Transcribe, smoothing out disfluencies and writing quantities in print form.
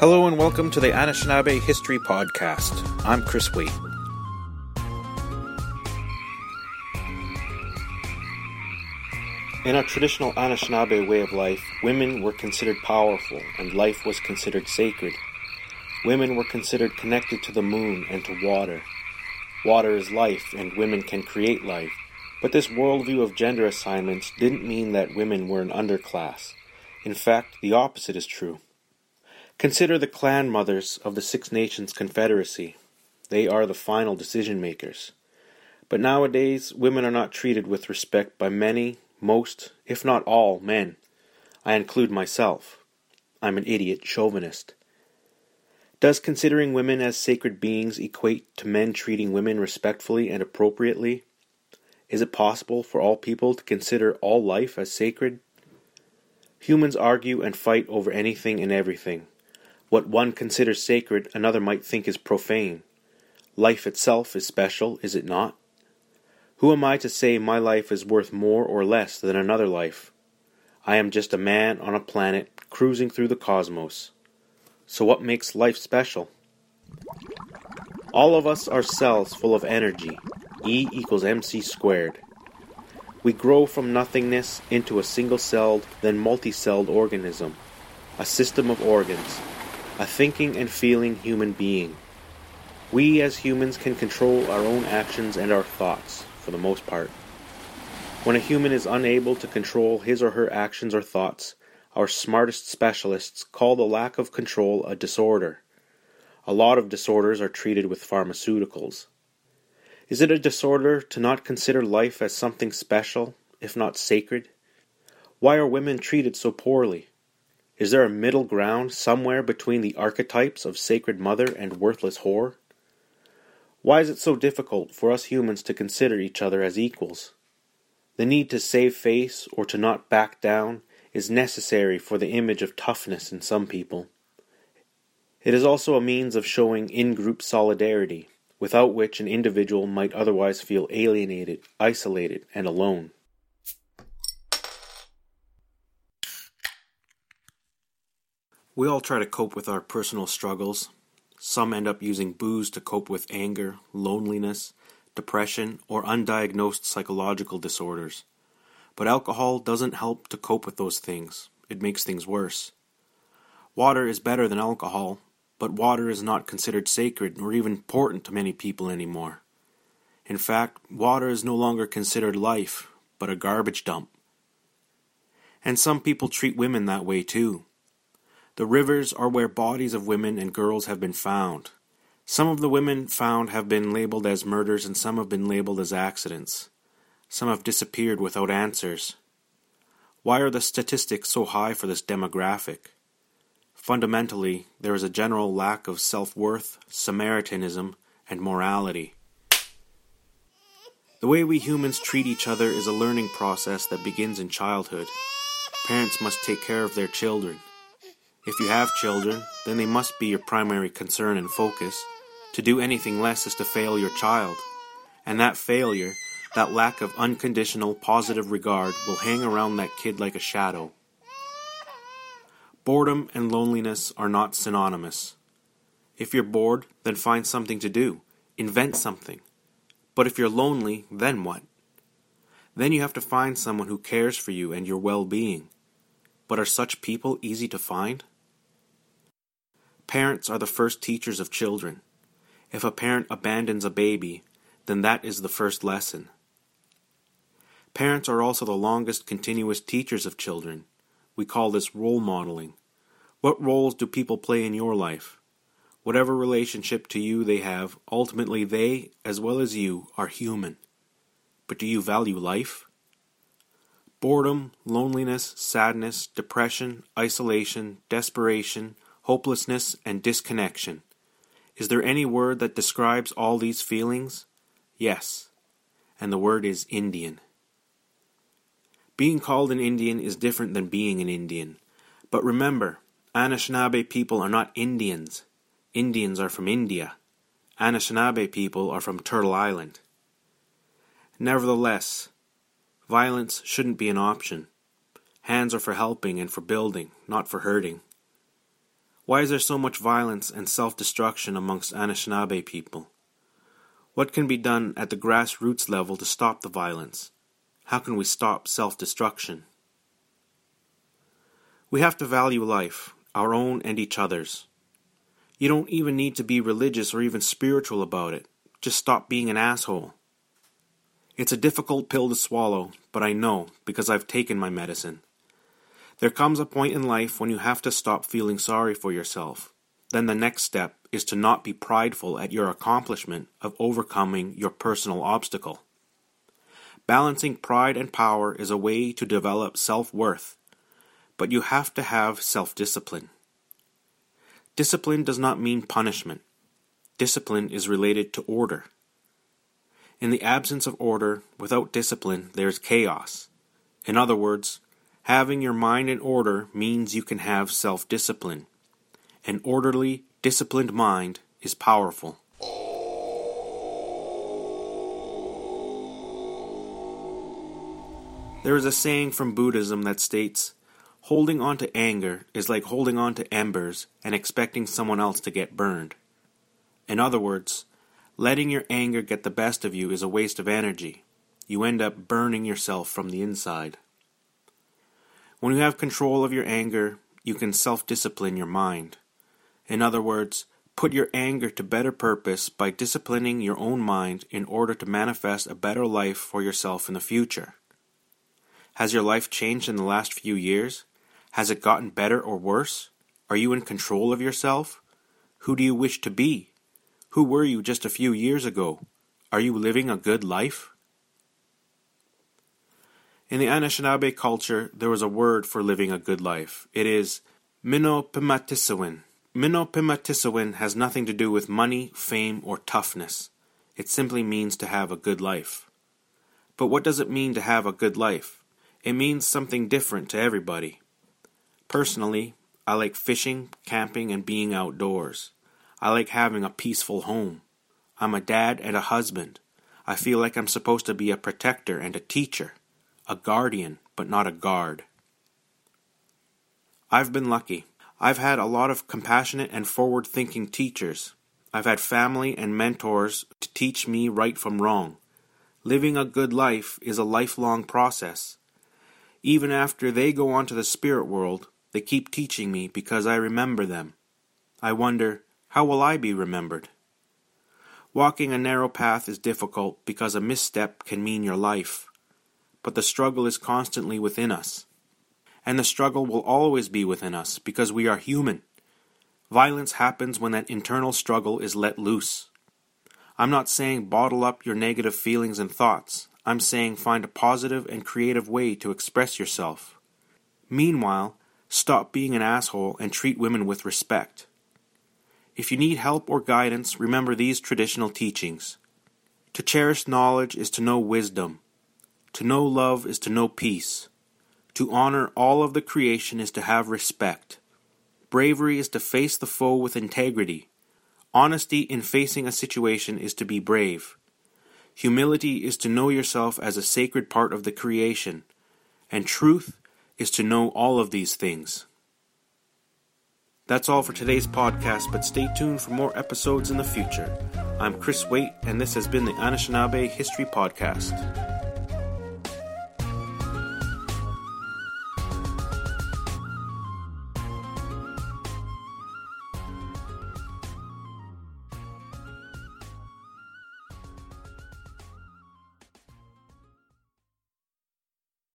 Hello and welcome to the Anishinaabe History Podcast. I'm Chris Wheat. In our traditional Anishinaabe way of life, women were considered powerful and life was considered sacred. Women were considered connected to the moon and to water. Water is life and women can create life, but this worldview of gender assignments didn't mean that women were an underclass. In fact, the opposite is true. Consider the clan mothers of the Six Nations Confederacy. They are the final decision makers. But nowadays, women are not treated with respect by many, most, if not all, men. I include myself. I'm an idiot chauvinist. Does considering women as sacred beings equate to men treating women respectfully and appropriately? Is it possible for all people to consider all life as sacred? Humans argue and fight over anything and everything. What one considers sacred, another might think is profane. Life itself is special, is it not? Who am I to say my life is worth more or less than another life? I am just a man on a planet, cruising through the cosmos. So what makes life special? All of us are cells full of energy. E equals mc squared. We grow from nothingness into a single-celled, then multi-celled organism. A system of organs. A thinking and feeling human being. We as humans can control our own actions and our thoughts, for the most part. When a human is unable to control his or her actions or thoughts, our smartest specialists call the lack of control a disorder. A lot of disorders are treated with pharmaceuticals. Is it a disorder to not consider life as something special, if not sacred? Why are women treated so poorly? Is there a middle ground somewhere between the archetypes of sacred mother and worthless whore? Why is it so difficult for us humans to consider each other as equals? The need to save face or to not back down is necessary for the image of toughness in some people. It is also a means of showing in-group solidarity, without which an individual might otherwise feel alienated, isolated, and alone. We all try to cope with our personal struggles. Some end up using booze to cope with anger, loneliness, depression, or undiagnosed psychological disorders. But alcohol doesn't help to cope with those things. It makes things worse. Water is better than alcohol, but water is not considered sacred or even important to many people anymore. In fact, water is no longer considered life, but a garbage dump. And some people treat women that way too. The rivers are where bodies of women and girls have been found. Some of the women found have been labeled as murders and some have been labeled as accidents. Some have disappeared without answers. Why are the statistics so high for this demographic? Fundamentally, there is a general lack of self-worth, Samaritanism, and morality. The way we humans treat each other is a learning process that begins in childhood. Parents must take care of their children. If you have children, then they must be your primary concern and focus. To do anything less is to fail your child. And that failure, that lack of unconditional positive regard, will hang around that kid like a shadow. Boredom and loneliness are not synonymous. If you're bored, then find something to do. Invent something. But if you're lonely, then what? Then you have to find someone who cares for you and your well-being. But are such people easy to find? Parents are the first teachers of children. If a parent abandons a baby, then that is the first lesson. Parents are also the longest continuous teachers of children. We call this role modeling. What roles do people play in your life? Whatever relationship to you they have, ultimately they, as well as you, are human. But do you value life? Boredom, loneliness, sadness, depression, isolation, desperation, hopelessness, and disconnection. Is there any word that describes all these feelings? Yes, and the word is Indian. Being called an Indian is different than being an Indian. But remember, Anishinaabe people are not Indians. Indians are from India. Anishinaabe people are from Turtle Island. Nevertheless, violence shouldn't be an option. Hands are for helping and for building, not for hurting. Why is there so much violence and self-destruction amongst Anishinaabe people? What can be done at the grassroots level to stop the violence? How can we stop self-destruction? We have to value life, our own and each other's. You don't even need to be religious or even spiritual about it. Just stop being an asshole. It's a difficult pill to swallow, but I know, because I've taken my medicine. There comes a point in life when you have to stop feeling sorry for yourself. Then the next step is to not be prideful at your accomplishment of overcoming your personal obstacle. Balancing pride and power is a way to develop self-worth, but you have to have self-discipline. Discipline does not mean punishment. Discipline is related to order. In the absence of order, without discipline, there is chaos. In other words, having your mind in order means you can have self-discipline. An orderly, disciplined mind is powerful. There is a saying from Buddhism that states, holding on to anger is like holding on to embers and expecting someone else to get burned. In other words, letting your anger get the best of you is a waste of energy. You end up burning yourself from the inside. When you have control of your anger, you can self-discipline your mind. In other words, put your anger to better purpose by disciplining your own mind in order to manifest a better life for yourself in the future. Has your life changed in the last few years? Has it gotten better or worse? Are you in control of yourself? Who do you wish to be? Who were you just a few years ago? Are you living a good life? In the Anishinaabe culture, there was a word for living a good life. It is minopimatisawin. Minopimatisawin has nothing to do with money, fame, or toughness. It simply means to have a good life. But what does it mean to have a good life? It means something different to everybody. Personally, I like fishing, camping, and being outdoors. I like having a peaceful home. I'm a dad and a husband. I feel like I'm supposed to be a protector and a teacher, a guardian, but not a guard. I've been lucky. I've had a lot of compassionate and forward-thinking teachers. I've had family and mentors to teach me right from wrong. Living a good life is a lifelong process. Even after they go on to the spirit world, they keep teaching me because I remember them. I wonder, how will I be remembered? Walking a narrow path is difficult because a misstep can mean your life. But the struggle is constantly within us. And the struggle will always be within us because we are human. Violence happens when that internal struggle is let loose. I'm not saying bottle up your negative feelings and thoughts. I'm saying find a positive and creative way to express yourself. Meanwhile, stop being an asshole and treat women with respect. If you need help or guidance, remember these traditional teachings. To cherish knowledge is to know wisdom. To know love is to know peace. To honor all of the creation is to have respect. Bravery is to face the foe with integrity. Honesty in facing a situation is to be brave. Humility is to know yourself as a sacred part of the creation. And truth is to know all of these things. That's all for today's podcast, but stay tuned for more episodes in the future. I'm Chris Wheat, and this has been the Anishinaabe History Podcast.